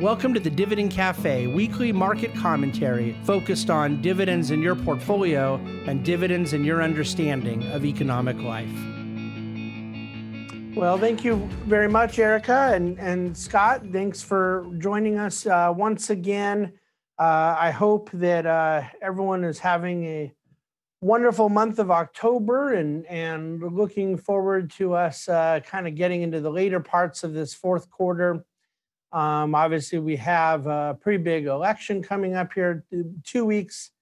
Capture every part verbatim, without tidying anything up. Welcome to the Dividend Cafe, weekly market commentary focused on dividends in your portfolio and dividends in your understanding of economic life. Well, thank you very much, Erica and, and Scott. Thanks for joining us uh, once again. Uh, I hope that uh, everyone is having a wonderful month of October and, and looking forward to us uh, kind of getting into the later parts of this fourth quarter. Um, obviously, we have a pretty big election coming up here two weeks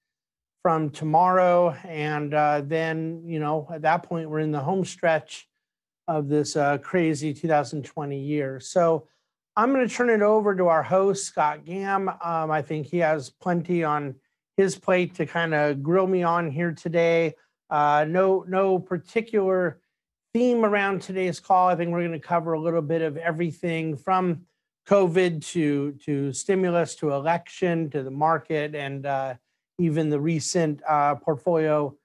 from tomorrow. And uh, then, you know, at that point, we're in the home stretch of this uh, crazy two thousand twenty year. So I'm going to turn it over to our host, Scott Gam. Um, I think he has plenty on his plate to kind of grill me on here today. Uh, no, no particular theme around today's call. I think we're going to cover a little bit of everything from COVID to to stimulus, to election, to the market, and uh, even the recent uh, portfolio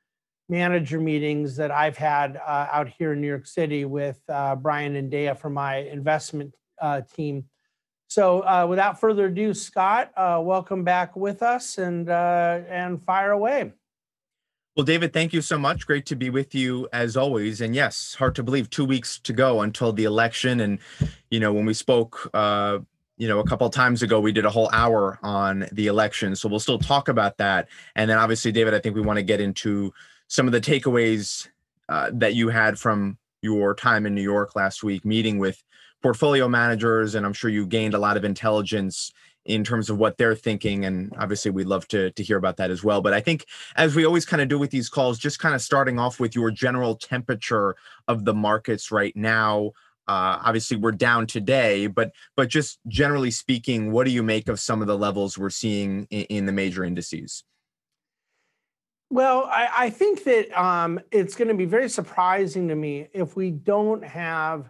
manager meetings that I've had uh, out here in New York City with uh, Brian and Dea from my investment uh, team. So uh, without further ado, Scott, uh, welcome back with us and uh, and fire away. Well, David, thank you so much. Great to be with you as always. And yes, hard to believe two weeks to go until the election. And, you know, when we spoke, uh, you know, a couple of times ago, we did a whole hour on the election. So we'll still talk about that. And then obviously, David, I think we want to get into some of the takeaways uh, that you had from your time in New York last week, meeting with portfolio managers. And I'm sure you gained a lot of intelligence in terms of what they're thinking. And obviously we'd love to, to hear about that as well. But I think as we always kind of do with these calls, just kind of starting off with your general temperature of the markets right now. Uh, obviously we're down today, but but just generally speaking, what do you make of some of the levels we're seeing in, in the major indices? Well, I, I think that um, it's going to be very surprising to me if we don't have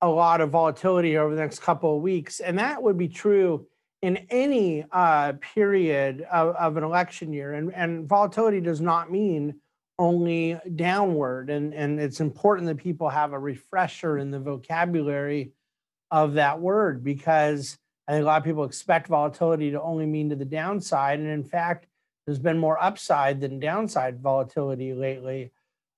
a lot of volatility over the next couple of weeks. And that would be true in any uh, period of, of an election year. And, and volatility does not mean only downward. And, and it's important that people have a refresher in the vocabulary of that word, because I think a lot of people expect volatility to only mean to the downside. And in fact, there's been more upside than downside volatility lately.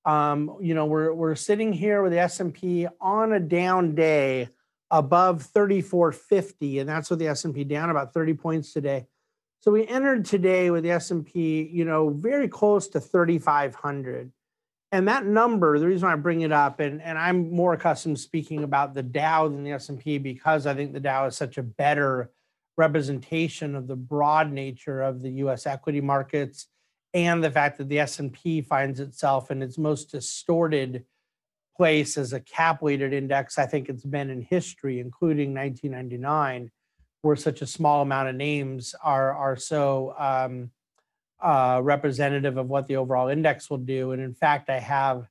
Um, you know, we're, we're sitting here with the S and P on a down day above thirty-four fifty, and that's with the S and P down about thirty points today. So we entered today with the S and P, you know, very close to thirty-five hundred. And that number, the reason I bring it up, and, and I'm more accustomed to speaking about the Dow than the S and P because I think the Dow is such a better representation of the broad nature of the U S equity markets and the fact that the S and P finds itself in its most distorted place as a cap-weighted index, I think it's been in history, including nineteen ninety-nine, where such a small amount of names are, are so um, uh, representative of what the overall index will do. And in fact, I have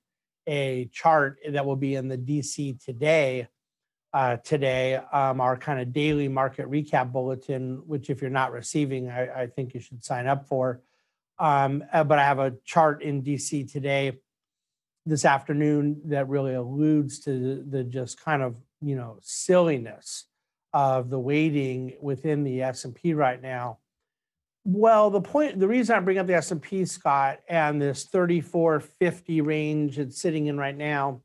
a chart that will be in the D C today, uh, today um, our kind of daily market recap bulletin, which if you're not receiving, I, I think you should sign up for. Um, but I have a chart in D C today this afternoon that really alludes to the, the just kind of, you know, silliness of the weighting within the S and P right now. Well, the point, the reason I bring up the S and P, Scott, and this thirty-four fifty range it's sitting in right now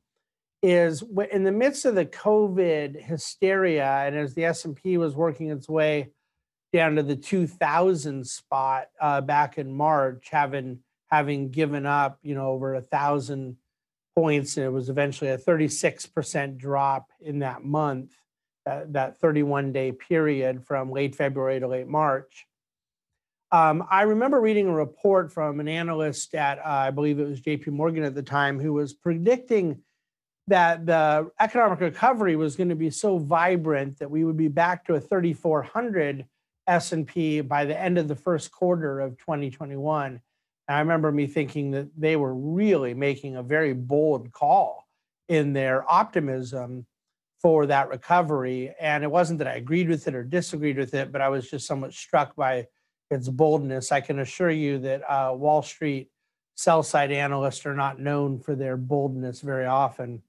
is in the midst of the COVID hysteria, and as the S and P was working its way down to the two thousand spot uh, back in March, having having given up, you know, over a thousand points, and it was eventually a thirty-six percent drop in that month, uh, that thirty-one day period from late February to late March. Um, I remember reading a report from an analyst at, uh, I believe it was J P Morgan at the time, who was predicting that the economic recovery was going to be so vibrant that we would be back to a thirty-four hundred S and P by the end of the first quarter of twenty twenty-one. I remember me thinking that they were really making a very bold call in their optimism for that recovery. And it wasn't that I agreed with it or disagreed with it, but I was just somewhat struck by its boldness. I can assure you that uh, Wall Street sell-side analysts are not known for their boldness very often.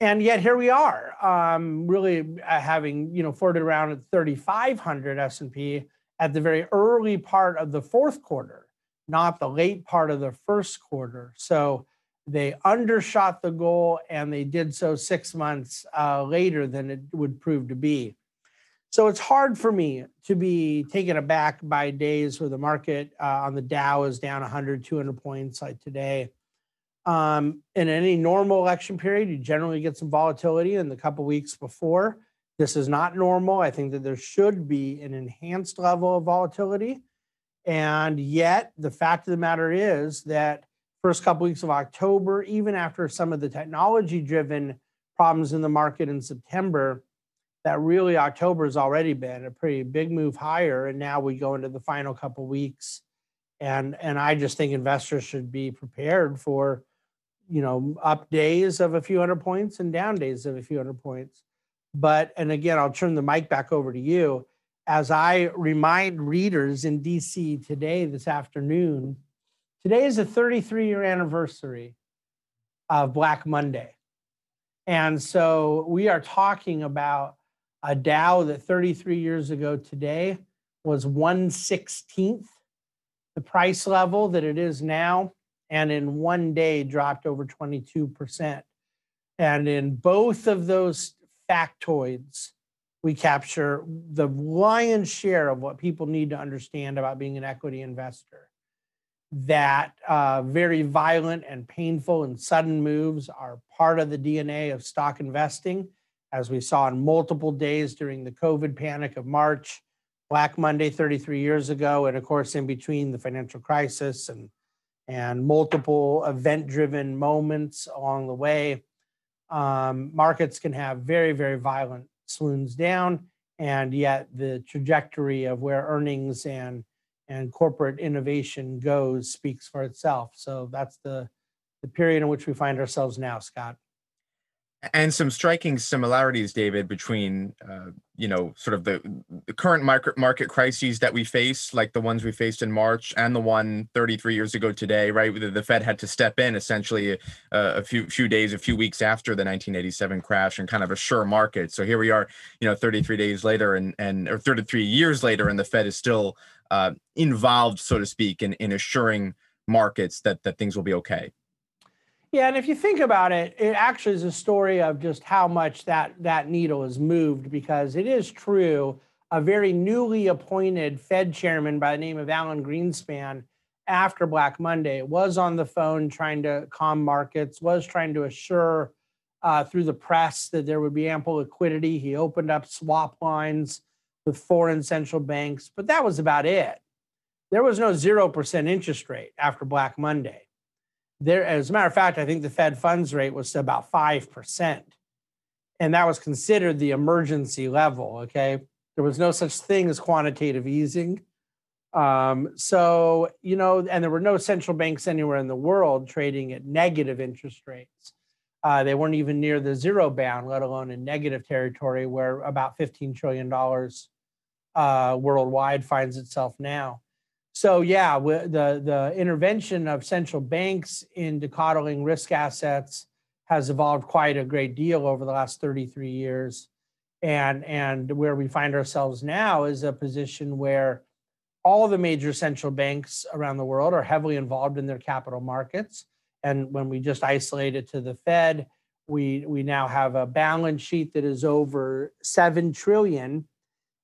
And yet here we are, um, really having, you know, flirted around at thirty-five hundred S and P at the very early part of the fourth quarter, not the late part of the first quarter. So they undershot the goal, and they did so six months uh, later than it would prove to be. So it's hard for me to be taken aback by days where the market uh, on the Dow is down one hundred, two hundred points like today. Um, in any normal election period, you generally get some volatility in the couple weeks before. This is not normal. I think that there should be an enhanced level of volatility. And yet the fact of the matter is that first couple weeks of October, even after some of the technology-driven problems in the market in September, that really October has already been a pretty big move higher. And now we go into the final couple weeks. And, and I just think investors should be prepared for, you know, up days of a few hundred points and down days of a few hundred points. But, and again, I'll turn the mic back over to you. As I remind readers in D C today, this afternoon, today is the thirty-three year anniversary of Black Monday. And so we are talking about a Dow that thirty-three years ago today was one sixteenth the price level that it is now, and in one day dropped over twenty-two percent. And in both of those factoids, we capture the lion's share of what people need to understand about being an equity investor. That uh, very violent and painful and sudden moves are part of the D N A of stock investing, as we saw in multiple days during the COVID panic of March, Black Monday thirty-three years ago, and of course, in between the financial crisis and, and multiple event-driven moments along the way. Um, markets can have very, very violent swoons down, and yet the trajectory of where earnings and, and corporate innovation goes speaks for itself. So that's the, the period in which we find ourselves now, Scott. And some striking similarities, David, between, uh, you know, sort of the, the current market, market crises that we face, like the ones we faced in March and the one thirty-three years ago today, right? The, the Fed had to step in essentially a, a few few days, a few weeks after the nineteen eighty-seven crash and kind of assure market. So here we are, you know, thirty-three days later and, and or thirty-three years later, and the Fed is still uh, involved, so to speak, in, in assuring markets that, that things will be okay. Yeah, and if you think about it, it actually is a story of just how much that, that needle is moved, because it is true, a very newly appointed Fed chairman by the name of Alan Greenspan after Black Monday was on the phone trying to calm markets, was trying to assure uh, through the press that there would be ample liquidity. He opened up swap lines with foreign central banks, but that was about it. There was no zero percent interest rate after Black Monday. There, as a matter of fact, I think the Fed funds rate was about five percent, and that was considered the emergency level, okay? There was no such thing as quantitative easing. Um, so, you know, and there were no central banks anywhere in the world trading at negative interest rates. Uh, they weren't even near the zero bound, let alone in negative territory, where about fifteen trillion dollars uh, worldwide finds itself now. So yeah, the, the intervention of central banks in decoddling risk assets has evolved quite a great deal over the last thirty-three years. And, and where we find ourselves now is a position where all the major central banks around the world are heavily involved in their capital markets. And when we just isolate it to the Fed, we, we now have a balance sheet that is over seven trillion dollars.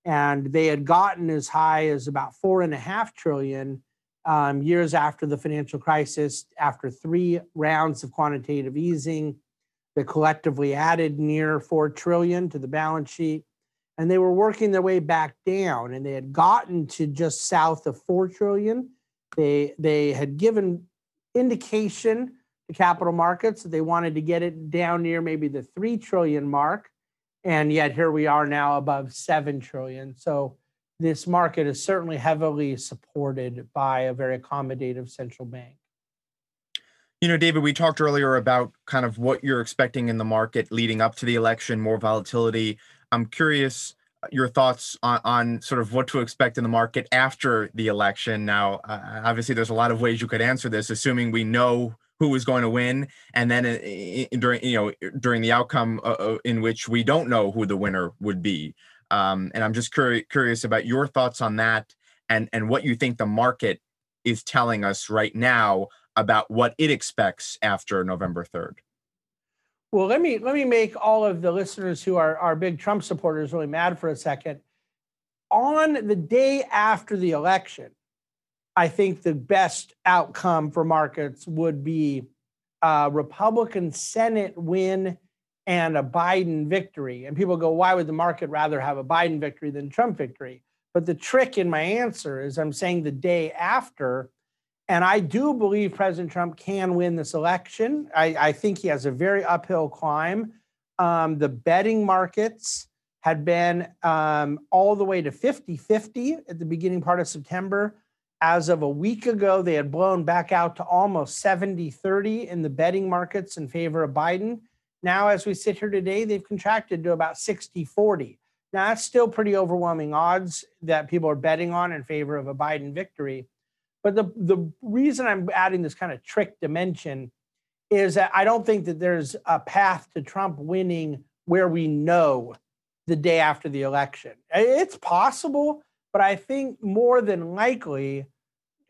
And they had gotten as high as about four and a half trillion um, years after the financial crisis, after three rounds of quantitative easing that collectively added near four trillion to the balance sheet. And they were working their way back down, and they had gotten to just south of four trillion. They, they had given indication to capital markets that they wanted to get it down near maybe the three trillion mark. And yet here we are now above seven trillion. So this market is certainly heavily supported by a very accommodative central bank. You know, David, we talked earlier about kind of what you're expecting in the market leading up to the election, more volatility. I'm curious your thoughts on, on sort of what to expect in the market after the election. Now, uh, obviously, there's a lot of ways you could answer this, assuming we know who was going to win, and then uh, during you know during the outcome uh, in which we don't know who the winner would be. Um, and I'm just cur- curious about your thoughts on that, and and what you think the market is telling us right now about what it expects after November third. Well, let me let me make all of the listeners who are, are big Trump supporters really mad for a second. On the day after the election, I think the best outcome for markets would be a Republican Senate win and a Biden victory. And people go, why would the market rather have a Biden victory than Trump victory? But the trick in my answer is I'm saying the day after. And I do believe President Trump can win this election. I, I think he has a very uphill climb. Um, the betting markets had been um, all the way to fifty-fifty at the beginning part of September. As of a week ago, they had blown back out to almost seventy thirty in the betting markets in favor of Biden. Now, as we sit here today, they've contracted to about sixty forty. Now, that's still pretty overwhelming odds that people are betting on in favor of a Biden victory. But the, the reason I'm adding this kind of trick dimension is that I don't think that there's a path to Trump winning where we know the day after the election. It's possible, but I think more than likely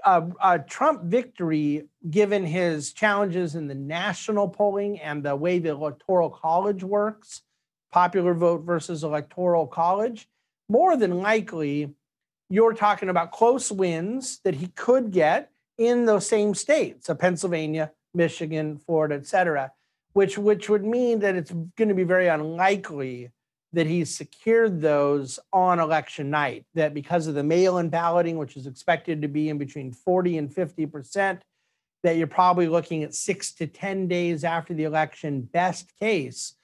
uh, a Trump victory, given his challenges in the national polling and the way the Electoral College works, popular vote versus Electoral College, more than likely you're talking about close wins that he could get in those same states, so Pennsylvania, Michigan, Florida, et cetera, which, which would mean that it's going to be very unlikely that he's secured those on election night, that because of the mail-in balloting, which is expected to be in between forty and fifty percent, that you're probably looking at six to ten days after the election, best case,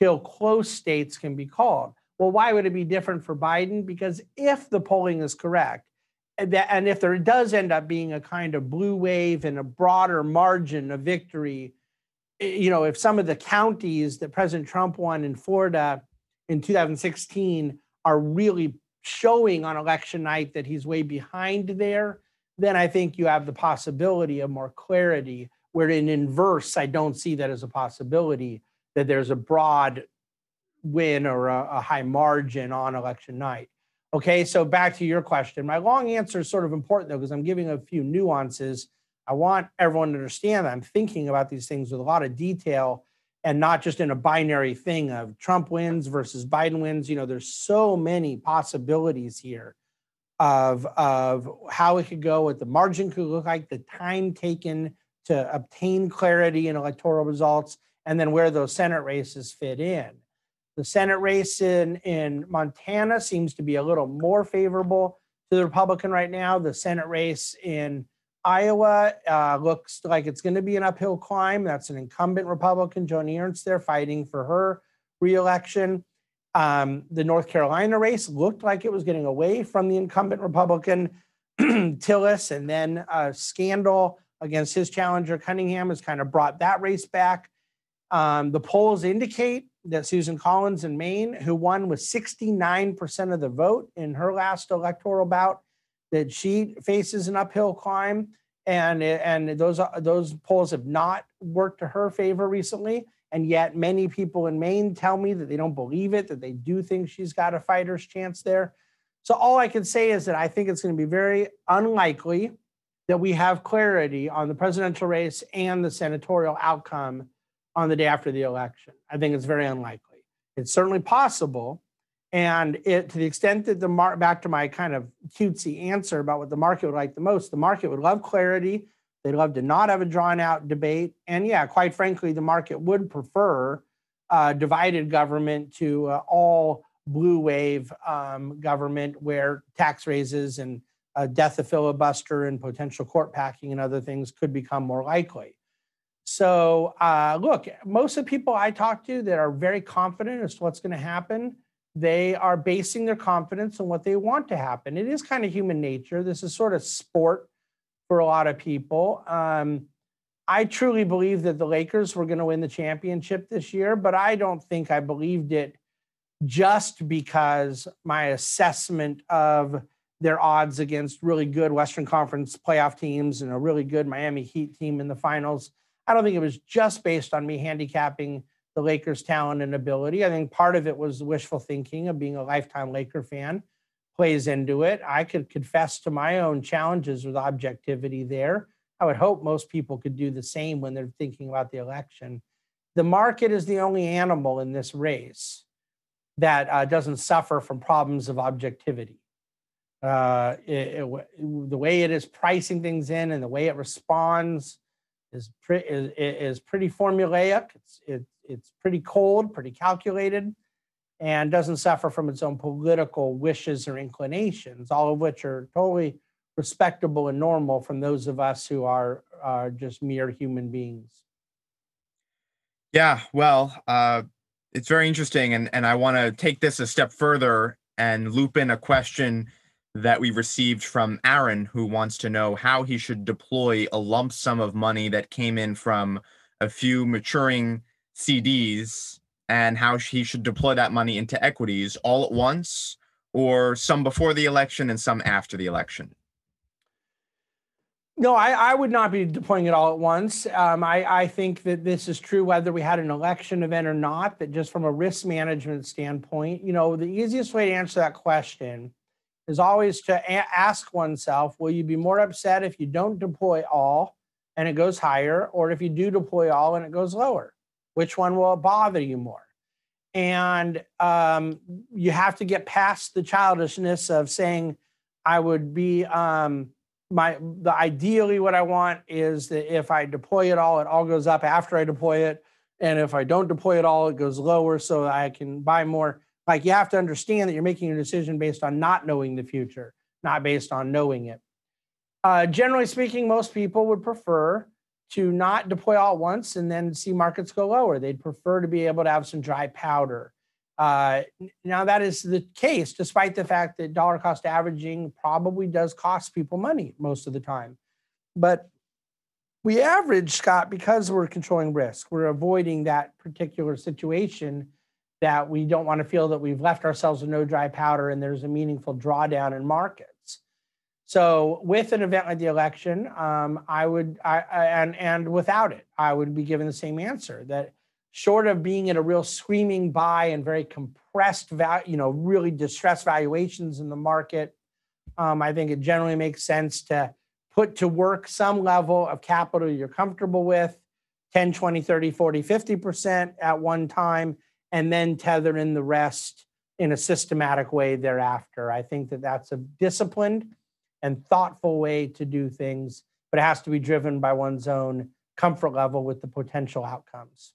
till close states can be called. Well, why would it be different for Biden? Because if the polling is correct, and if there does end up being a kind of blue wave and a broader margin of victory, you know, if some of the counties that President Trump won in Florida in two thousand sixteen are really showing on election night that he's way behind there, then I think you have the possibility of more clarity, where in inverse, I don't see that as a possibility, that there's a broad win or a, a high margin on election night. Okay, so back to your question. My long answer is sort of important, though, because I'm giving a few nuances. I want everyone to understand that I'm thinking about these things with a lot of detail and not just in a binary thing of Trump wins versus Biden wins. You know, there's so many possibilities here of, of how it could go, what the margin could look like, the time taken to obtain clarity in electoral results, and then where those Senate races fit in. The Senate race in, in Montana seems to be a little more favorable to the Republican right now. The Senate race in Iowa uh, looks like it's going to be an uphill climb. That's an incumbent Republican, Joni Ernst, there fighting for her reelection. Um, the North Carolina race looked like it was getting away from the incumbent Republican, Tillis, and then a scandal against his challenger, Cunningham, has kind of brought that race back. Um, the polls indicate that Susan Collins in Maine, who won with sixty-nine percent of the vote in her last electoral bout, that she faces an uphill climb, and, and those, those polls have not worked to her favor recently, and yet many people in Maine tell me that they don't believe it, that they do think she's got a fighter's chance there. So all I can say is that I think it's going to be very unlikely that we have clarity on the presidential race and the senatorial outcome on the day after the election. I think it's very unlikely. It's certainly possible. And it, to the extent that the market, back to my kind of cutesy answer about what the market would like the most, the market would love clarity. They'd love to not have a drawn out debate. And yeah, quite frankly, the market would prefer uh, divided government to uh, all blue wave um, government, where tax raises and uh, death of filibuster and potential court packing and other things could become more likely. So uh, look, most of the people I talk to that are very confident as to what's going to happen, they are basing their confidence on what they want to happen. It is kind of human nature. This is sort of sport for a lot of people. Um, I truly believe that the Lakers were going to win the championship this year, but I don't think I believed it just because my assessment of their odds against really good Western Conference playoff teams and a really good Miami Heat team in the finals. I don't think it was just based on me handicapping the Lakers' talent and ability. I think part of it was wishful thinking of being a lifetime Laker fan plays into it. I could confess to my own challenges with objectivity there. I would hope most people could do the same when they're thinking about the election. The market is the only animal in this race that uh, doesn't suffer from problems of objectivity. Uh, it, it, the way it is pricing things in and the way it responds is, pre- is, is pretty formulaic. It's, it, it's pretty cold, pretty calculated, and doesn't suffer from its own political wishes or inclinations, all of which are totally respectable and normal from those of us who are, are just mere human beings. Yeah, well, uh, it's very interesting. And, and I want to take this a step further and loop in a question that we received from Aaron, who wants to know how he should deploy a lump sum of money that came in from a few maturing C Ds and how he should deploy that money into equities all at once, or some before the election and some after the election. No, I, I would not be deploying it all at once. Um, I, I think that this is true whether we had an election event or not, that just from a risk management standpoint, you know, the easiest way to answer that question is always to a- ask oneself, will you be more upset if you don't deploy all and it goes higher, or if you do deploy all and it goes lower? Which one will bother you more? And um, you have to get past the childishness of saying, I would be... Um, My the ideally what I want is that if I deploy it all, it all goes up after I deploy it. And if I don't deploy it all, it goes lower so I can buy more. Like, you have to understand that you're making a decision based on not knowing the future, not based on knowing it. Uh, generally speaking, most people would prefer to not deploy all at once and then see markets go lower. They'd prefer to be able to have some dry powder. Uh, now, that is the case, despite the fact that dollar cost averaging probably does cost people money most of the time. But we average, Scott, because we're controlling risk. We're avoiding that particular situation that we don't want to feel that we've left ourselves with no dry powder and there's a meaningful drawdown in markets. So with an event like the election, um, I would, I, I, and and without it, I would be given the same answer, that short of being at a real screaming buy and very compressed, value, you know, really distressed valuations in the market, um, I think it generally makes sense to put to work some level of capital you're comfortable with, ten, twenty, thirty, forty, fifty percent at one time, and then tether in the rest in a systematic way thereafter. I think that that's a disciplined and thoughtful way to do things, but it has to be driven by one's own comfort level with the potential outcomes.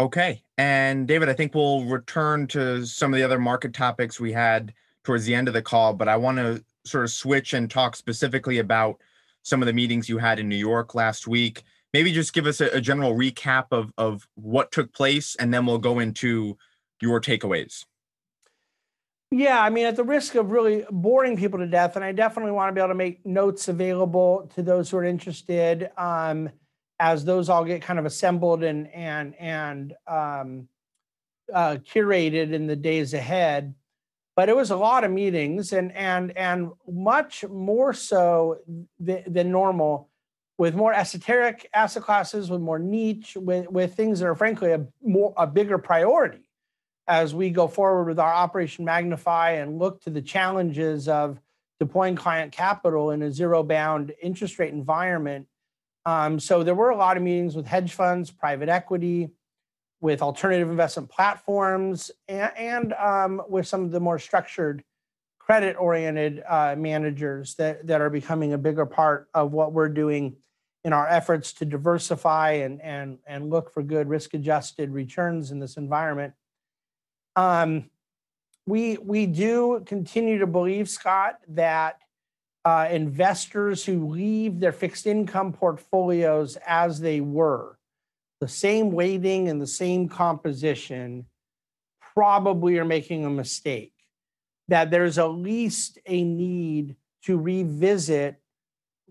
Okay. And David, I think we'll return to some of the other market topics we had towards the end of the call, but I want to sort of switch and talk specifically about some of the meetings you had in New York last week. Maybe just give us a, a general recap of, of what took place, and then we'll go into your takeaways. Yeah, I mean, at the risk of really boring people to death, and I definitely want to be able to make notes available to those who are interested, um, as those all get kind of assembled and and and um, uh, curated in the days ahead. But it was a lot of meetings, and and and much more so th- than normal, with more esoteric asset classes, with more niche, with, with things that are frankly a more a bigger priority as we go forward with our Operation Magnify and look to the challenges of deploying client capital in a zero-bound interest rate environment. Um, so there were a lot of meetings with hedge funds, private equity, with alternative investment platforms, and, and um, with some of the more structured credit-oriented uh, managers that, that are becoming a bigger part of what we're doing in our efforts to diversify and, and, and look for good risk-adjusted returns in this environment. Um, we, we do continue to believe, Scott, that Uh, investors who leave their fixed income portfolios as they were, the same weighting and the same composition, probably are making a mistake, that there's at least a need to revisit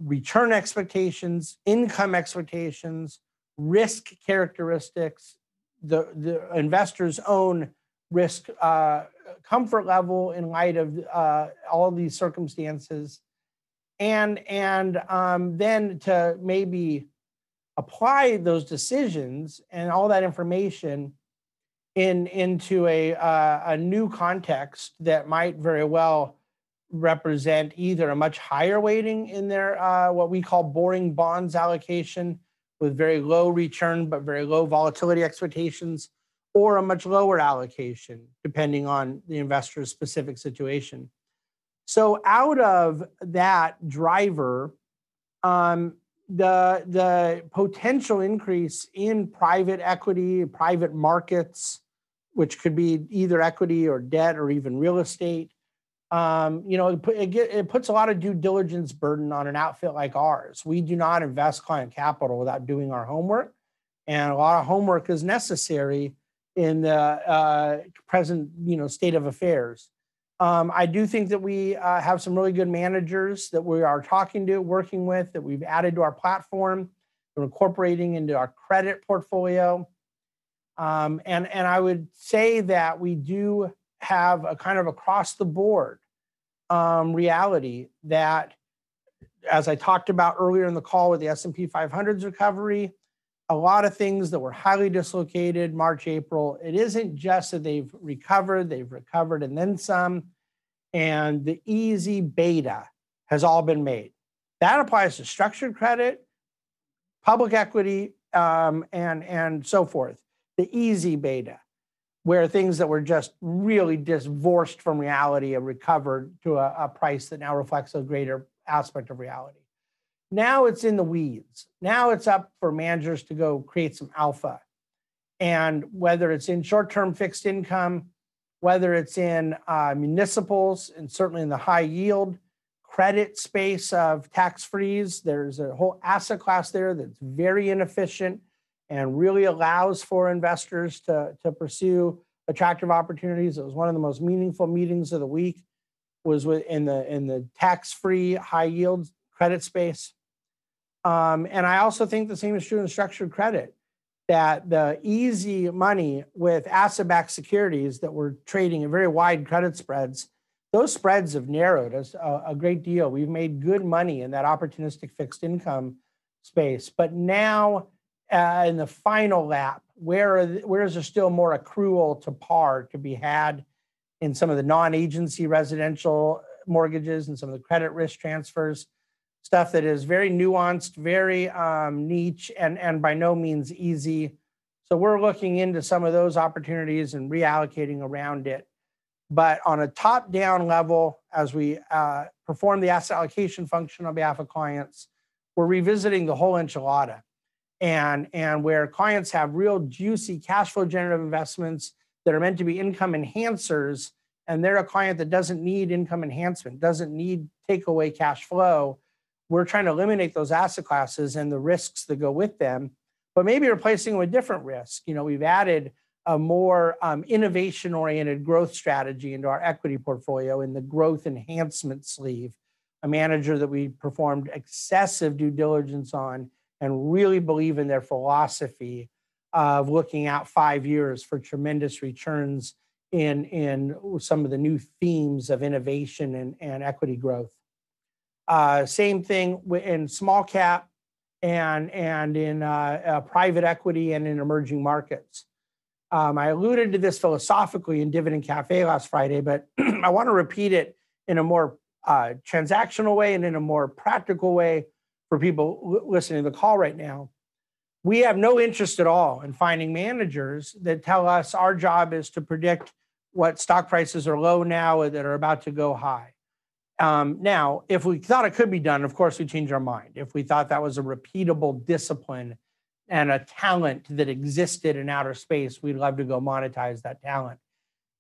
return expectations, income expectations, risk characteristics, the, the investor's own risk uh, comfort level in light of uh, all of these circumstances. And and um, then to maybe apply those decisions and all that information in into a uh, a new context that might very well represent either a much higher weighting in their uh, what we call boring bonds allocation with very low return but very low volatility expectations, or a much lower allocation depending on the investor's specific situation. So out of that driver, um, the, the potential increase in private equity, private markets, which could be either equity or debt or even real estate, um, you know, it, put, it, get, it puts a lot of due diligence burden on an outfit like ours. We do not invest client capital without doing our homework, and a lot of homework is necessary in the uh, present, you know, state of affairs. Um, I do think that we uh, have some really good managers that we are talking to, working with, that we've added to our platform, we're incorporating into our credit portfolio. Um, and, and I would say that we do have a kind of across the board um, reality that, as I talked about earlier in the call with the S and P five hundred's recovery, a lot of things that were highly dislocated March, April, it isn't just that they've recovered, they've recovered and then some, and the easy beta has all been made. That applies to structured credit, public equity, um, and, and so forth. The easy beta, where things that were just really divorced from reality and recovered to a, a price that now reflects a greater aspect of reality. Now it's in the weeds. Now it's up for managers to go create some alpha. And whether it's in short-term fixed income, whether it's in uh, municipals, and certainly in the high yield credit space of tax freeze, there's a whole asset class there that's very inefficient and really allows for investors to, to pursue attractive opportunities. It was one of the most meaningful meetings of the week, was in the, in the tax-free high yield credit space. Um, and I also think the same is true in structured credit, that the easy money with asset-backed securities that were trading at very wide credit spreads, those spreads have narrowed us a, a great deal. We've made good money in that opportunistic fixed income space. But now uh, in the final lap, where, are, where is there still more accrual to par to be had in some of the non-agency residential mortgages and some of the credit risk transfers? Stuff that is very nuanced, very um, niche, and, and by no means easy. So we're looking into some of those opportunities and reallocating around it. But on a top-down level, as we uh, perform the asset allocation function on behalf of clients, we're revisiting the whole enchilada. And, and where clients have real juicy cash flow generative investments that are meant to be income enhancers, and they're a client that doesn't need income enhancement, doesn't need takeaway cash flow, we're trying to eliminate those asset classes and the risks that go with them, but maybe replacing them with different risk. You know, we've added a more um, innovation-oriented growth strategy into our equity portfolio in the growth enhancement sleeve, a manager that we performed excessive due diligence on and really believe in their philosophy of looking out five years for tremendous returns in, in some of the new themes of innovation and, and equity growth. Uh, same thing in small cap and, and in uh, uh, private equity and in emerging markets. Um, I alluded to this philosophically in Dividend Cafe last Friday, but I want to repeat it in a more uh, transactional way and in a more practical way for people l- listening to the call right now. We have no interest at all in finding managers that tell us our job is to predict what stock prices are low now or that are about to go high. Um, now, if we thought it could be done, of course, we change our mind. If we thought that was a repeatable discipline and a talent that existed in outer space, we'd love to go monetize that talent.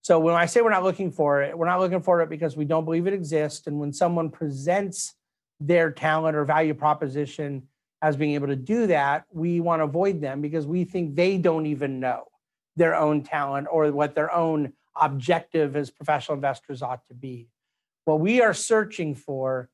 So when I say we're not looking for it, we're not looking for it because we don't believe it exists. And when someone presents their talent or value proposition as being able to do that, we want to avoid them because we think they don't even know their own talent or what their own objective as professional investors ought to be. What we are searching for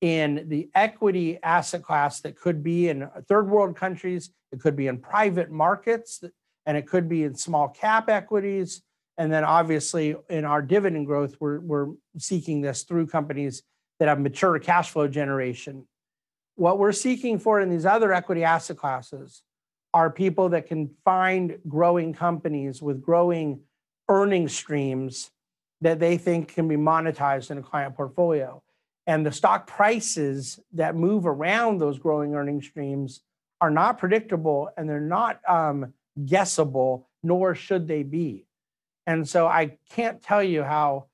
in the equity asset class that could be in third world countries, it could be in private markets, and it could be in small cap equities. And then obviously in our dividend growth, we're, we're seeking this through companies that have mature cash flow generation. What we're seeking for in these other equity asset classes are people that can find growing companies with growing earning streams that they think can be monetized in a client portfolio. And the stock prices that move around those growing earning streams are not predictable, and they're not um, guessable, nor should they be. And so I can't tell you how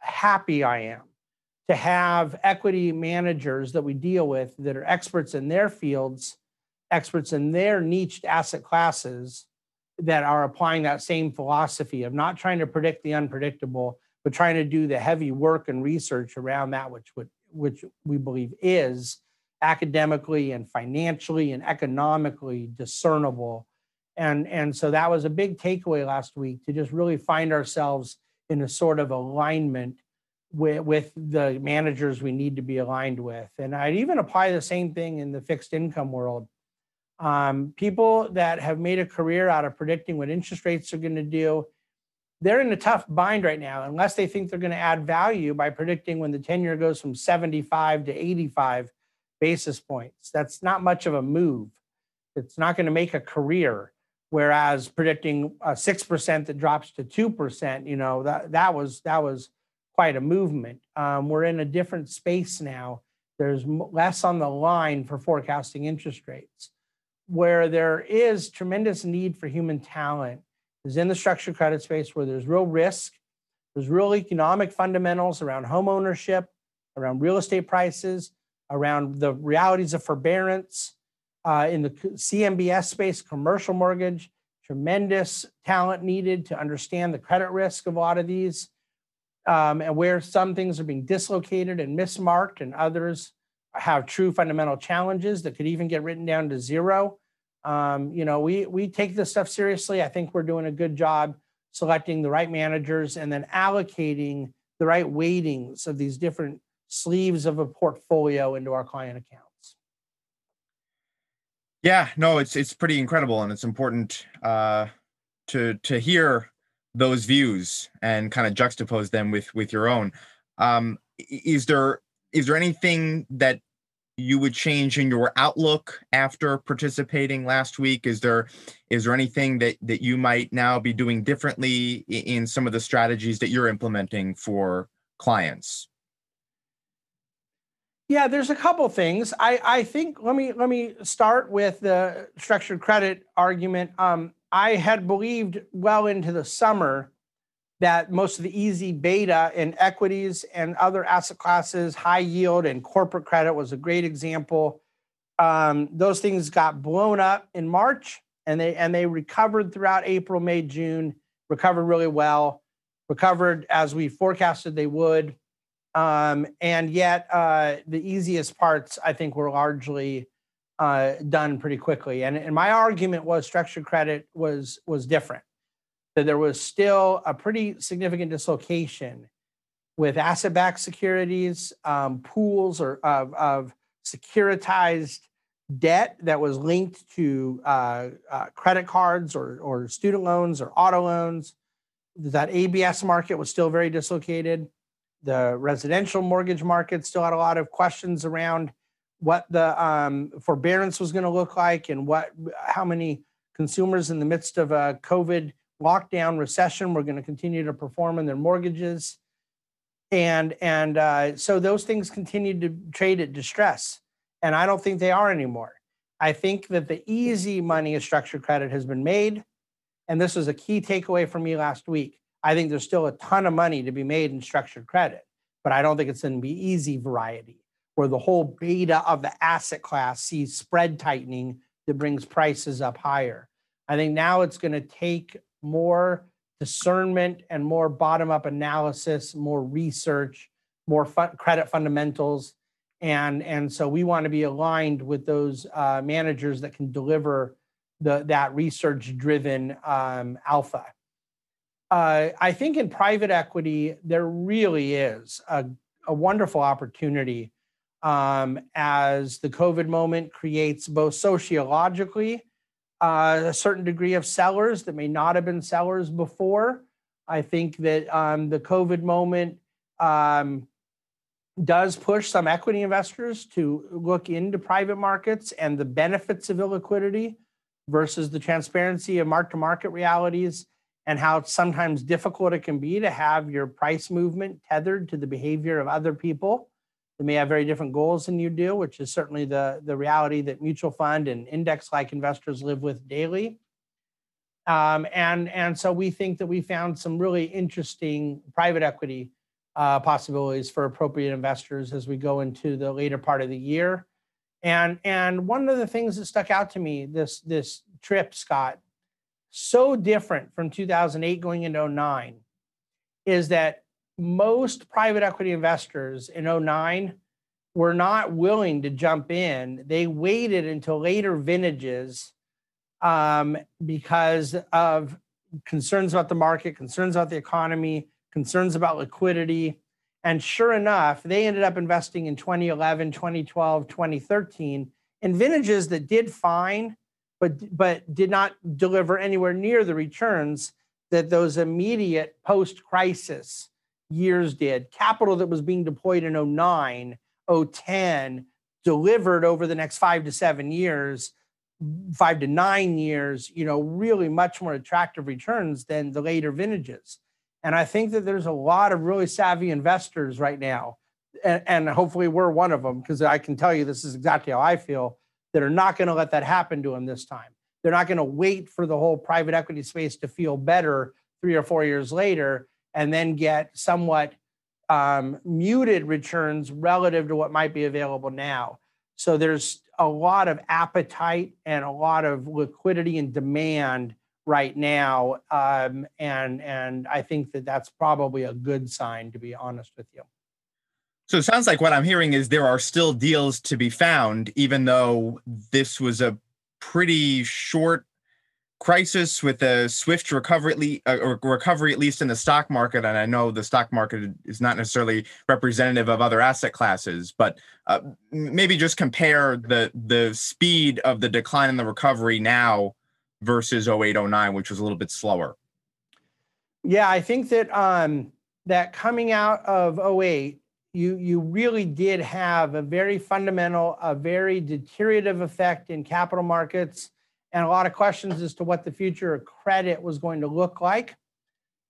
happy I am to have equity managers that we deal with that are experts in their fields, experts in their niched asset classes, that are applying that same philosophy of not trying to predict the unpredictable, but trying to do the heavy work and research around that, which would, which we believe is academically and financially and economically discernible. And, and so that was a big takeaway last week, to just really find ourselves in a sort of alignment with, with the managers we need to be aligned with. And I'd even apply the same thing in the fixed income world. Um, people that have made a career out of predicting what interest rates are going to do, they're in a tough bind right now, unless they think they're going to add value by predicting when the ten-year goes from seventy-five to eighty-five basis points. That's not much of a move. It's not going to make a career. Whereas predicting a six percent that drops to two percent, you know, that, that was that was quite a movement. Um, we're in a different space now. There's less on the line for forecasting interest rates. Where there is tremendous need for human talent is in the structured credit space, where there's real risk, there's real economic fundamentals around home ownership, around real estate prices, around the realities of forbearance. Uh, in the C M B S space, commercial mortgage, tremendous talent needed to understand the credit risk of a lot of these, um, and where some things are being dislocated and mismarked and others have true fundamental challenges that could even get written down to zero. Um, you know, we we take this stuff seriously. I think we're doing a good job selecting the right managers and then allocating the right weightings of these different sleeves of a portfolio into our client accounts. Yeah, no, it's it's pretty incredible, and it's important uh, to to hear those views and kind of juxtapose them with with your own. Um, is there Is there anything that you would change in your outlook after participating last week? Is there is there anything that, that you might now be doing differently in some of the strategies that you're implementing for clients? Yeah, there's a couple things. I, I think let me let me start with the structured credit argument. Um, I had believed well into the summer that most of the easy beta in equities and other asset classes, high yield and corporate credit was a great example. Um, those things got blown up in March, and they and they recovered throughout April, May, June, recovered really well, recovered as we forecasted they would. Um, and yet uh, the easiest parts, I think, were largely uh, done pretty quickly. And, and my argument was structured credit was was different. That there was still a pretty significant dislocation with asset-backed securities, um, pools or of, of securitized debt that was linked to uh, uh, credit cards or, or student loans or auto loans. That A B S market was still very dislocated. The residential mortgage market still had a lot of questions around what the um, forbearance was going to look like and what, how many consumers in the midst of a COVID lockdown recession were going to continue to perform in their mortgages. And, and uh, so those things continued to trade at distress. And I don't think they are anymore. I think that the easy money of structured credit has been made. And this was a key takeaway for me last week. I think there's still a ton of money to be made in structured credit, but I don't think it's in the easy variety where the whole beta of the asset class sees spread tightening that brings prices up higher. I think now it's going to take more discernment and more bottom-up analysis, more research, more fun- credit fundamentals. And, and so we want to be aligned with those uh, managers that can deliver the, that research-driven um, alpha. Uh, I think in private equity, there really is a, a wonderful opportunity um, as the COVID moment creates both sociologically Uh, a certain degree of sellers that may not have been sellers before. I think that um, the COVID moment um, does push some equity investors to look into private markets and the benefits of illiquidity versus the transparency of mark-to-market realities and how sometimes difficult it can be to have your price movement tethered to the behavior of other people that may have very different goals than you do, which is certainly the, the reality that mutual fund and index-like investors live with daily. Um, and, and so we think that we found some really interesting private equity uh, possibilities for appropriate investors as we go into the later part of the year. And, and one of the things that stuck out to me this, this trip, Scott, so different from two thousand eight going into oh nine, is that most private equity investors in oh nine were not willing to jump in. They waited until later vintages um, because of concerns about the market, concerns about the economy, concerns about liquidity. And sure enough, they ended up investing in twenty eleven, twenty twelve, twenty thirteen in vintages that did fine, but, but did not deliver anywhere near the returns that those immediate post-crisis years did. Capital that was being deployed in oh nine, oh ten, delivered over the next five to seven years, five to nine years, you know, really much more attractive returns than the later vintages. And I think that there's a lot of really savvy investors right now, and, and hopefully we're one of them, because I can tell you this is exactly how I feel, that are not going to let that happen to them this time. They're not going to wait for the whole private equity space to feel better three or four years later and then get somewhat um, muted returns relative to what might be available now. So there's a lot of appetite and a lot of liquidity and demand right now, um, and and I think that that's probably a good sign, to be honest with you. So it sounds like what I'm hearing is there are still deals to be found, even though this was a pretty short crisis with a swift recovery, uh, recovery at least in the stock market. And I know the stock market is not necessarily representative of other asset classes, but uh, maybe just compare the the speed of the decline in the recovery now versus oh eight, oh nine, which was a little bit slower. Yeah, I think that um, that coming out of oh eight, you you really did have a very fundamental, a very deteriorative effect in capital markets and a lot of questions as to what the future of credit was going to look like.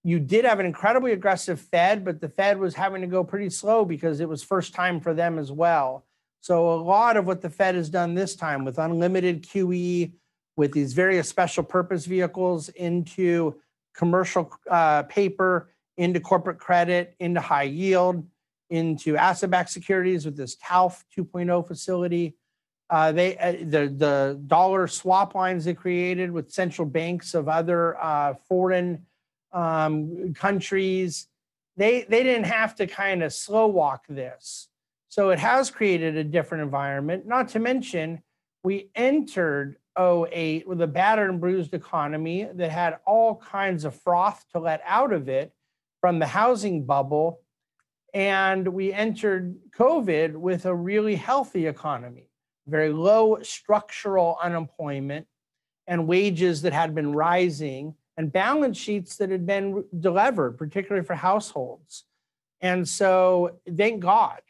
You did have an incredibly aggressive Fed, but the Fed was having to go pretty slow because it was first time for them as well. So a lot of what the Fed has done this time with unlimited Q E, with these various special purpose vehicles into commercial uh, paper, into corporate credit, into high yield, into asset-backed securities with this TALF two point oh facility. Uh, they uh, the, the dollar swap lines they created with central banks of other uh, foreign um, countries. They, they didn't have to kind of slow walk this. So it has created a different environment, not to mention we entered oh eight with a battered and bruised economy that had all kinds of froth to let out of it from the housing bubble. And we entered COVID with a really healthy economy, very low structural unemployment and wages that had been rising and balance sheets that had been delevered, particularly for households. And so thank God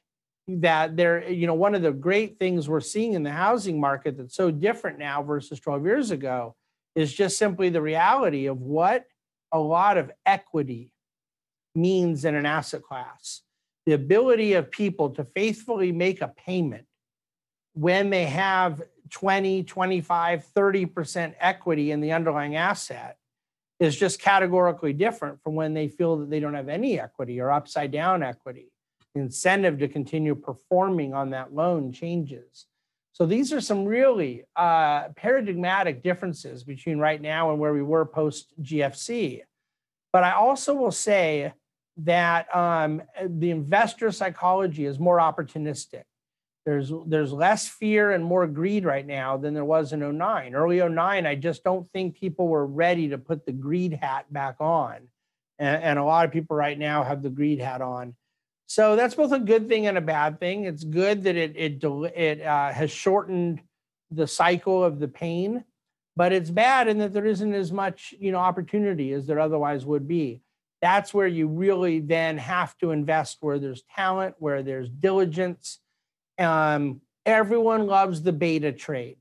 that there, you know, one of the great things we're seeing in the housing market that's so different now versus twelve years ago is just simply the reality of what a lot of equity means in an asset class. The ability of people to faithfully make a payment when they have twenty, twenty-five, thirty percent equity in the underlying asset is just categorically different from when they feel that they don't have any equity or upside down equity. The incentive to continue performing on that loan changes. So these are some really uh, paradigmatic differences between right now and where we were post-G F C. But I also will say that um, the investor psychology is more opportunistic. There's, there's less fear and more greed right now than there was in oh nine. Early oh nine, I just don't think people were ready to put the greed hat back on. And, and a lot of people right now have the greed hat on. So that's both a good thing and a bad thing. It's good that it, it, it uh, has shortened the cycle of the pain, but it's bad in that there isn't as much, you know, opportunity as there otherwise would be. That's where you really then have to invest, where there's talent, where there's diligence. Um, everyone loves the beta trade.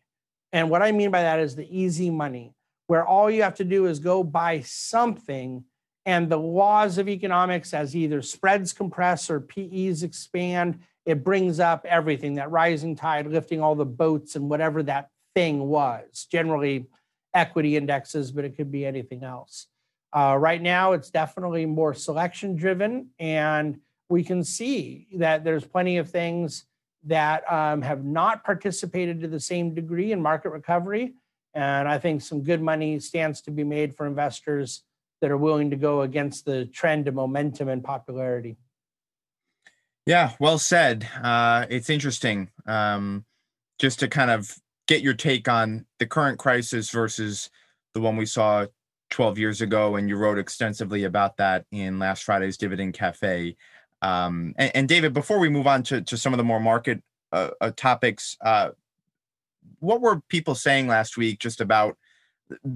And what I mean by that is the easy money, where all you have to do is go buy something, and the laws of economics, as either spreads compress or P Es expand, it brings up everything, that rising tide lifting all the boats and whatever that thing was, generally equity indexes, but it could be anything else. Uh, right now, it's definitely more selection driven, and we can see that there's plenty of things that um, have not participated to the same degree in market recovery. And I think some good money stands to be made for investors that are willing to go against the trend of momentum and popularity. Yeah, well said. Uh, it's interesting um, just to kind of get your take on the current crisis versus the one we saw twelve years ago, and you wrote extensively about that in last Friday's Dividend Cafe. Um, and, and David, before we move on to, to some of the more market uh, uh, topics, uh, what were people saying last week just about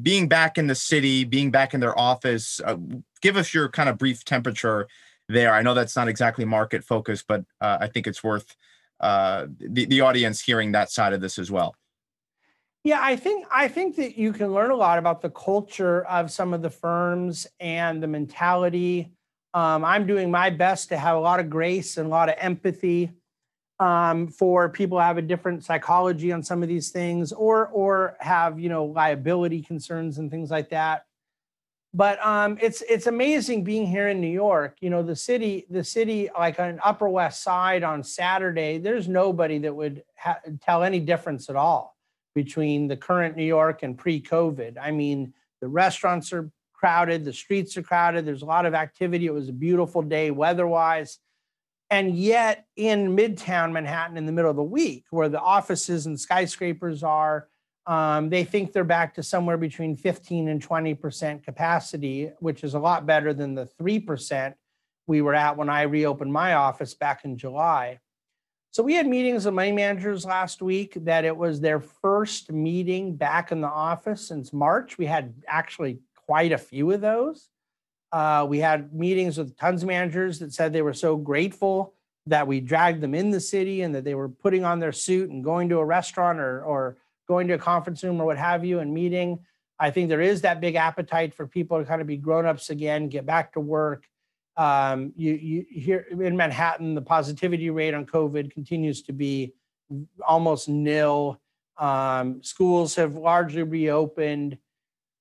being back in the city, being back in their office? Uh, give us your kind of brief temperature there. I know that's not exactly market focused, but uh, I think it's worth uh, the, the audience hearing that side of this as well. Yeah, I think I think that you can learn a lot about the culture of some of the firms and the mentality. Um, I'm doing my best to have a lot of grace and a lot of empathy um, for people who have a different psychology on some of these things, or or have, you know, liability concerns and things like that. But um, it's it's amazing being here in New York. You know, the city the city like on Upper West Side on Saturday, there's nobody that would ha- tell any difference at all between the current New York and pre-COVID. I mean, the restaurants are crowded, the streets are crowded, there's a lot of activity. It was a beautiful day weather-wise. And yet in Midtown Manhattan in the middle of the week, where the offices and skyscrapers are, um, they think they're back to somewhere between fifteen and twenty percent capacity, which is a lot better than the three percent we were at when I reopened my office back in July. So we had meetings with money managers last week that it was their first meeting back in the office since March. We had actually quite a few of those. Uh, we had meetings with tons of managers that said they were so grateful that we dragged them in the city and that they were putting on their suit and going to a restaurant or, or going to a conference room or what have you and meeting. I think there is that big appetite for people to kind of be grown-ups again, get back to work. Um, you, you here in Manhattan, the positivity rate on COVID continues to be almost nil. Um, schools have largely reopened.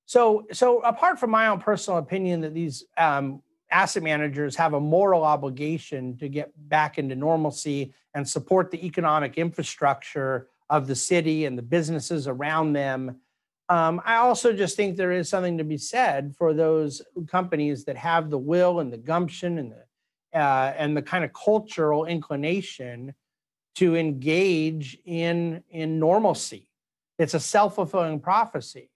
So, so apart from my own personal opinion that these um, asset managers have a moral obligation to get back into normalcy and support the economic infrastructure of the city and the businesses around them, Um, I also just think there is something to be said for those companies that have the will and the gumption and the, uh, and the kind of cultural inclination to engage in, in normalcy. It's a self-fulfilling prophecy.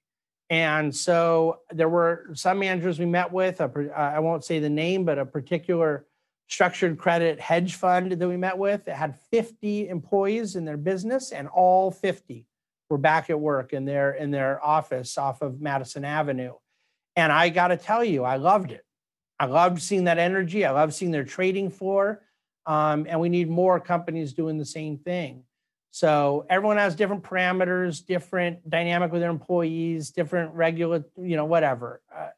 And so there were some managers we met with, a, I won't say the name, but a particular structured credit hedge fund that we met with that had fifty employees in their business, and all fifty were back at work in their in their office off of Madison Avenue. And I got to tell you, I loved it. I loved seeing that energy. I loved seeing their trading floor. Um, and we need more companies doing the same thing. So everyone has different parameters, different dynamic with their employees, different regular, you know, whatever. Uh,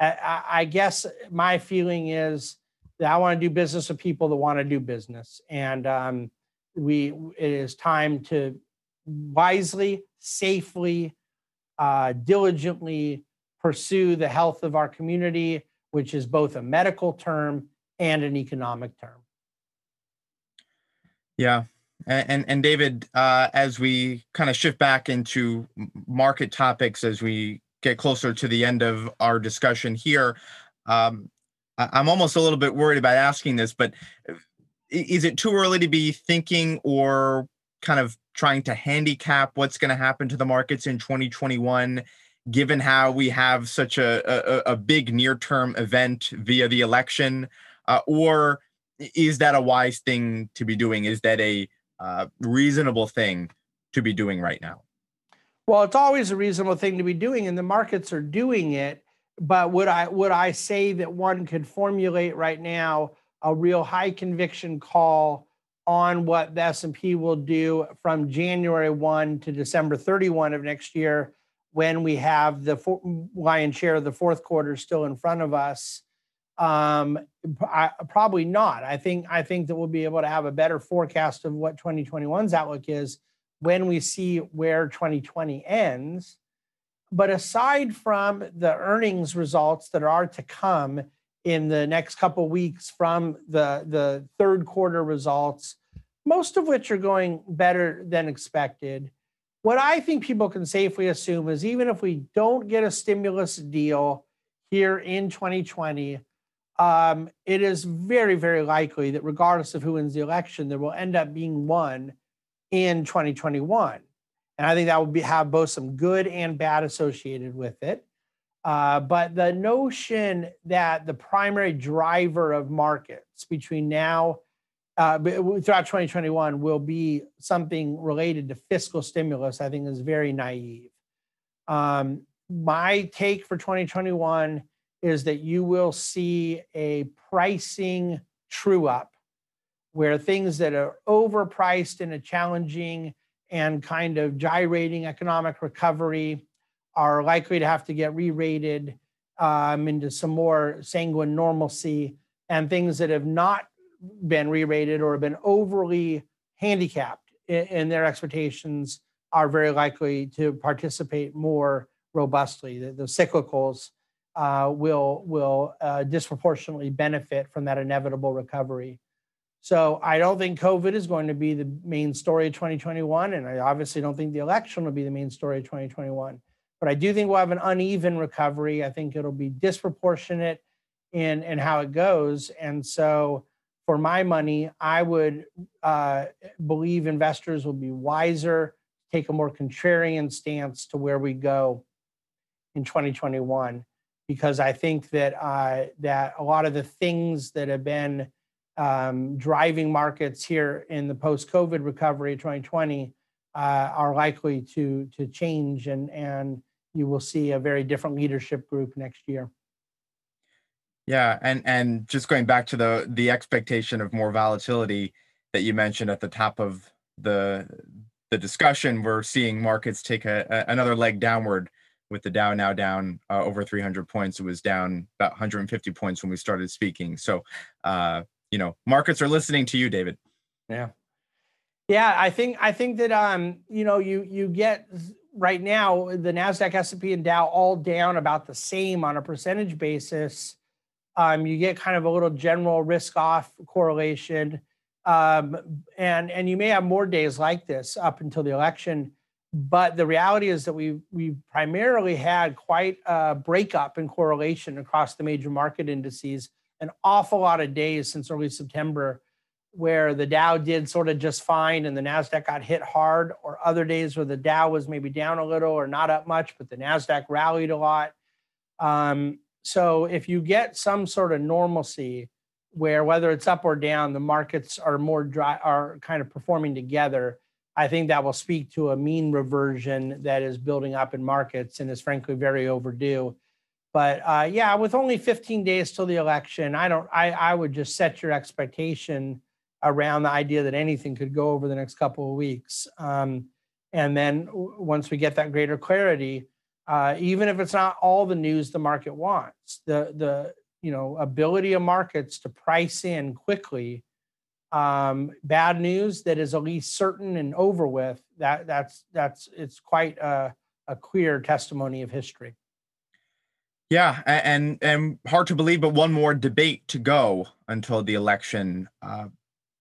I, I guess my feeling is that I want to do business with people that want to do business. And um, we it is time to wisely, safely, uh, diligently pursue the health of our community, which is both a medical term and an economic term. Yeah. And, and, and David, uh, as we kind of shift back into market topics, as we get closer to the end of our discussion here, um, I'm almost a little bit worried about asking this, but is it too early to be thinking or kind of trying to handicap what's going to happen to the markets in twenty twenty-one, given how we have such a, a, a big near-term event via the election? Uh, or is that a wise thing to be doing? Is that a uh, reasonable thing to be doing right now? Well, it's always a reasonable thing to be doing, and the markets are doing it. But would I would I say that one could formulate right now a real high conviction call on what the S and P will do from January first to December thirty-first of next year, when we have the lion's share of the fourth quarter still in front of us? Um, I, probably not. I think I think that we'll be able to have a better forecast of what twenty twenty-one's outlook is when we see where twenty twenty ends. But aside from the earnings results that are to come in the next couple of weeks from the, the third quarter results, most of which are going better than expected, what I think people can safely assume is even if we don't get a stimulus deal here in twenty twenty, um, it is very, very likely that regardless of who wins the election, there will end up being one in twenty twenty-one. And I think that would be, have both some good and bad associated with it. Uh, but the notion that the primary driver of markets between now, uh, throughout twenty twenty-one will be something related to fiscal stimulus, I think is very naive. Um, my take for twenty twenty-one is that you will see a pricing true up where things that are overpriced in a challenging and kind of gyrating economic recovery are likely to have to get re-rated um, into some more sanguine normalcy, and things that have not been re-rated or have been overly handicapped in, in their expectations are very likely to participate more robustly. The, the cyclicals uh, will, will uh, disproportionately benefit from that inevitable recovery. So I don't think COVID is going to be the main story of twenty twenty-one, and I obviously don't think the election will be the main story of twenty twenty-one. But I do think we'll have an uneven recovery. I think it'll be disproportionate in, in how it goes. And so for my money, I would uh, believe investors will be wiser, take a more contrarian stance to where we go in twenty twenty-one, because I think that, uh, that a lot of the things that have been um, driving markets here in the post-COVID recovery of twenty twenty uh, are likely to, to change, and, and you will see a very different leadership group next year. Yeah, and and just going back to the the expectation of more volatility that you mentioned at the top of the the discussion, we're seeing markets take a, a, another leg downward, with the Dow now down uh, over three hundred points. It was down about one hundred fifty points when we started speaking. So, uh, you know, markets are listening to you, David. Yeah. Yeah, I think I think that um, you know, you you get right now the NASDAQ, S and P, and Dow all down about the same on a percentage basis. Um, you get kind of a little general risk-off correlation, um, and and you may have more days like this up until the election. But the reality is that we we primarily had quite a breakup in correlation across the major market indices, an awful lot of days since early September, where the Dow did sort of just fine and the NASDAQ got hit hard, or other days where the Dow was maybe down a little or not up much, but the NASDAQ rallied a lot. Um, so if you get some sort of normalcy where whether it's up or down, the markets are more dry, are kind of performing together, I think that will speak to a mean reversion that is building up in markets and is frankly very overdue. But uh, yeah, with only fifteen days till the election, I don't, I, I would just set your expectation around the idea that anything could go over the next couple of weeks. Um, and then once we get that greater clarity, uh, even if it's not all the news the market wants, the, the you know ability of markets to price in quickly um, bad news that is at least certain and over with, that that's, that's it's quite a, a clear testimony of history. Yeah, and, and hard to believe, but one more debate to go until the election. Uh,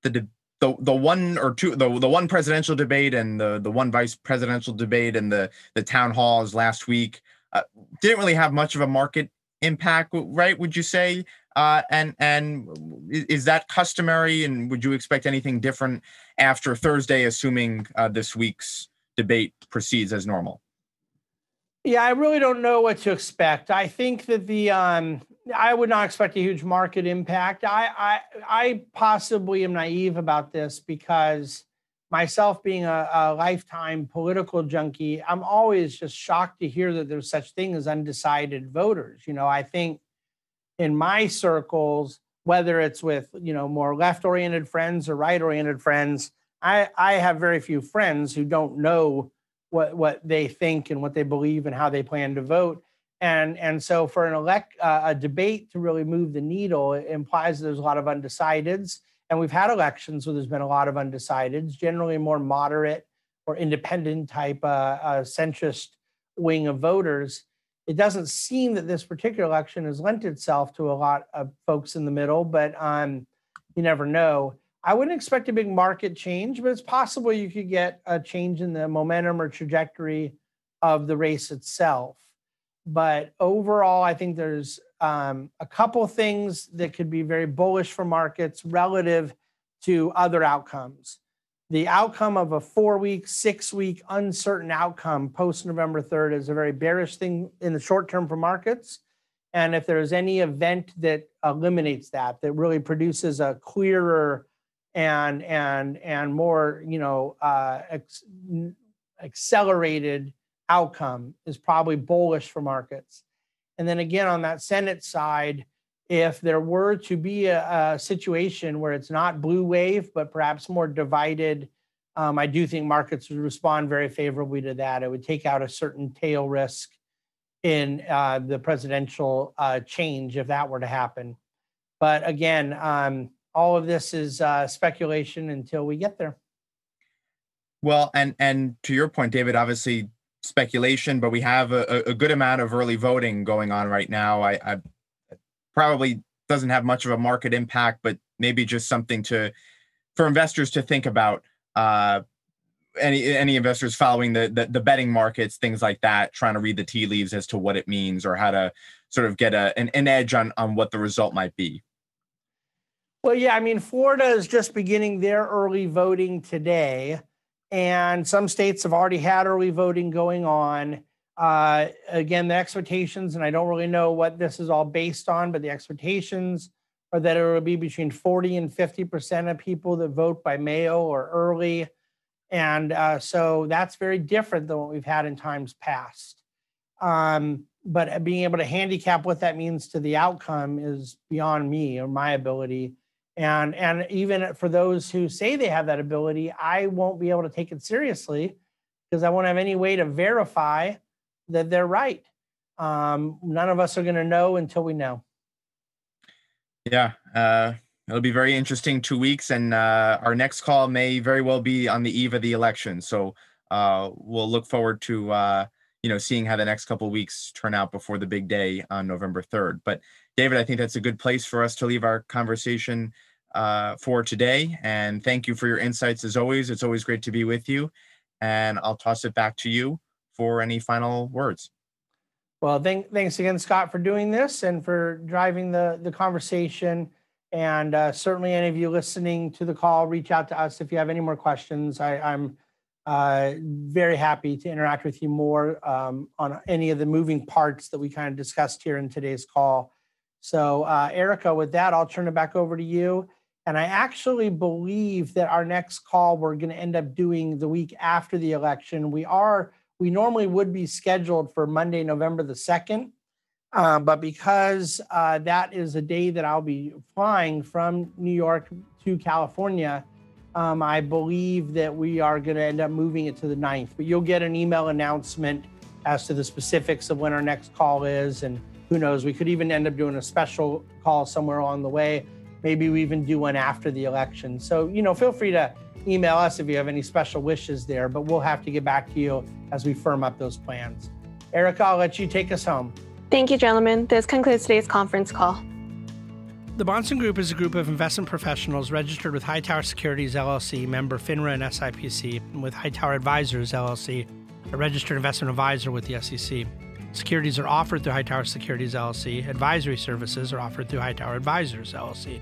The, the the one or two the, the one presidential debate and the the one vice presidential debate and the the town halls last week uh, didn't really have much of a market impact, right? Would you say? Uh, and and is that customary? And would you expect anything different after Thursday, assuming uh, this week's debate proceeds as normal? Yeah, I really don't know what to expect. I think that the um, I would not expect a huge market impact. I, I I possibly am naive about this because myself being a, a lifetime political junkie, I'm always just shocked to hear that there's such thing as undecided voters. You know, I think in my circles, whether it's with, you know, more left-oriented friends or right-oriented friends, I, I have very few friends who don't know what, what they think and what they believe and how they plan to vote. And, and so for an elect, uh, a debate to really move the needle, it implies that there's a lot of undecideds. And we've had elections where there's been a lot of undecideds, generally more moderate or independent type uh, uh, centrist wing of voters. It doesn't seem that this particular election has lent itself to a lot of folks in the middle, but um, you never know. I wouldn't expect a big market change, but it's possible you could get a change in the momentum or trajectory of the race itself. But overall, I think there's um, a couple things that could be very bullish for markets relative to other outcomes. The outcome of a four-week, six-week uncertain outcome post-November third is a very bearish thing in the short term for markets. And if there's any event that eliminates that, that really produces a clearer and and and more, you know, uh, ex- accelerated outcome, is probably bullish for markets. And then again, on that Senate side, if there were to be a, a situation where it's not blue wave, but perhaps more divided, um, I do think markets would respond very favorably to that. It would take out a certain tail risk in uh, the presidential uh, change if that were to happen. But again, um, all of this is uh, speculation until we get there. Well, and and to your point, David, obviously speculation, but we have a, a good amount of early voting going on right now. I, I probably doesn't have much of a market impact, but maybe just something to for investors to think about. Uh, any any investors following the, the the betting markets, things like that, trying to read the tea leaves as to what it means or how to sort of get a an, an edge on on what the result might be. Well, yeah, I mean, Florida is just beginning their early voting today. And some states have already had early voting going on. Uh, again, the expectations, and I don't really know what this is all based on, but the expectations are that it will be between forty and fifty percent of people that vote by mail or early. And uh, so that's very different than what we've had in times past. Um, but being able to handicap what that means to the outcome is beyond me or my ability. And and even for those who say they have that ability, I won't be able to take it seriously because I won't have any way to verify that they're right. Um, none of us are going to know until we know. Yeah, uh, it'll be very interesting two weeks. And uh, our next call may very well be on the eve of the election. So uh, we'll look forward to, uh, you know, seeing how the next couple of weeks turn out before the big day on November third. But David, I think that's a good place for us to leave our conversation uh, for today. And thank you for your insights as always. It's always great to be with you. And I'll toss it back to you for any final words. Well, thank, thanks again, Scott, for doing this and for driving the, the conversation. And uh, certainly any of you listening to the call, reach out to us if you have any more questions. I, I'm uh, very happy to interact with you more um, on any of the moving parts that we kind of discussed here in today's call. So, uh, Erica, with that, I'll turn it back over to you. And I actually believe that our next call we're going to end up doing the week after the election. We are we normally would be scheduled for Monday, November the second, uh, but because uh, that is a day that I'll be flying from New York to California, um, I believe that we are going to end up moving it to the ninth. But you'll get an email announcement as to the specifics of when our next call is. And who knows, we could even end up doing a special call somewhere along the way. Maybe we even do one after the election. So, you know, feel free to email us if you have any special wishes there, but we'll have to get back to you as we firm up those plans. Erica, I'll let you take us home. Thank you, gentlemen. This concludes today's conference call. The Bonson Group is a group of investment professionals registered with Hightower Securities, L L C, member FINRA and S I P C, and with Hightower Advisors, L L C, a registered investment advisor with the S E C. Securities are offered through Hightower Securities, L L C. Advisory services are offered through Hightower Advisors, L L C.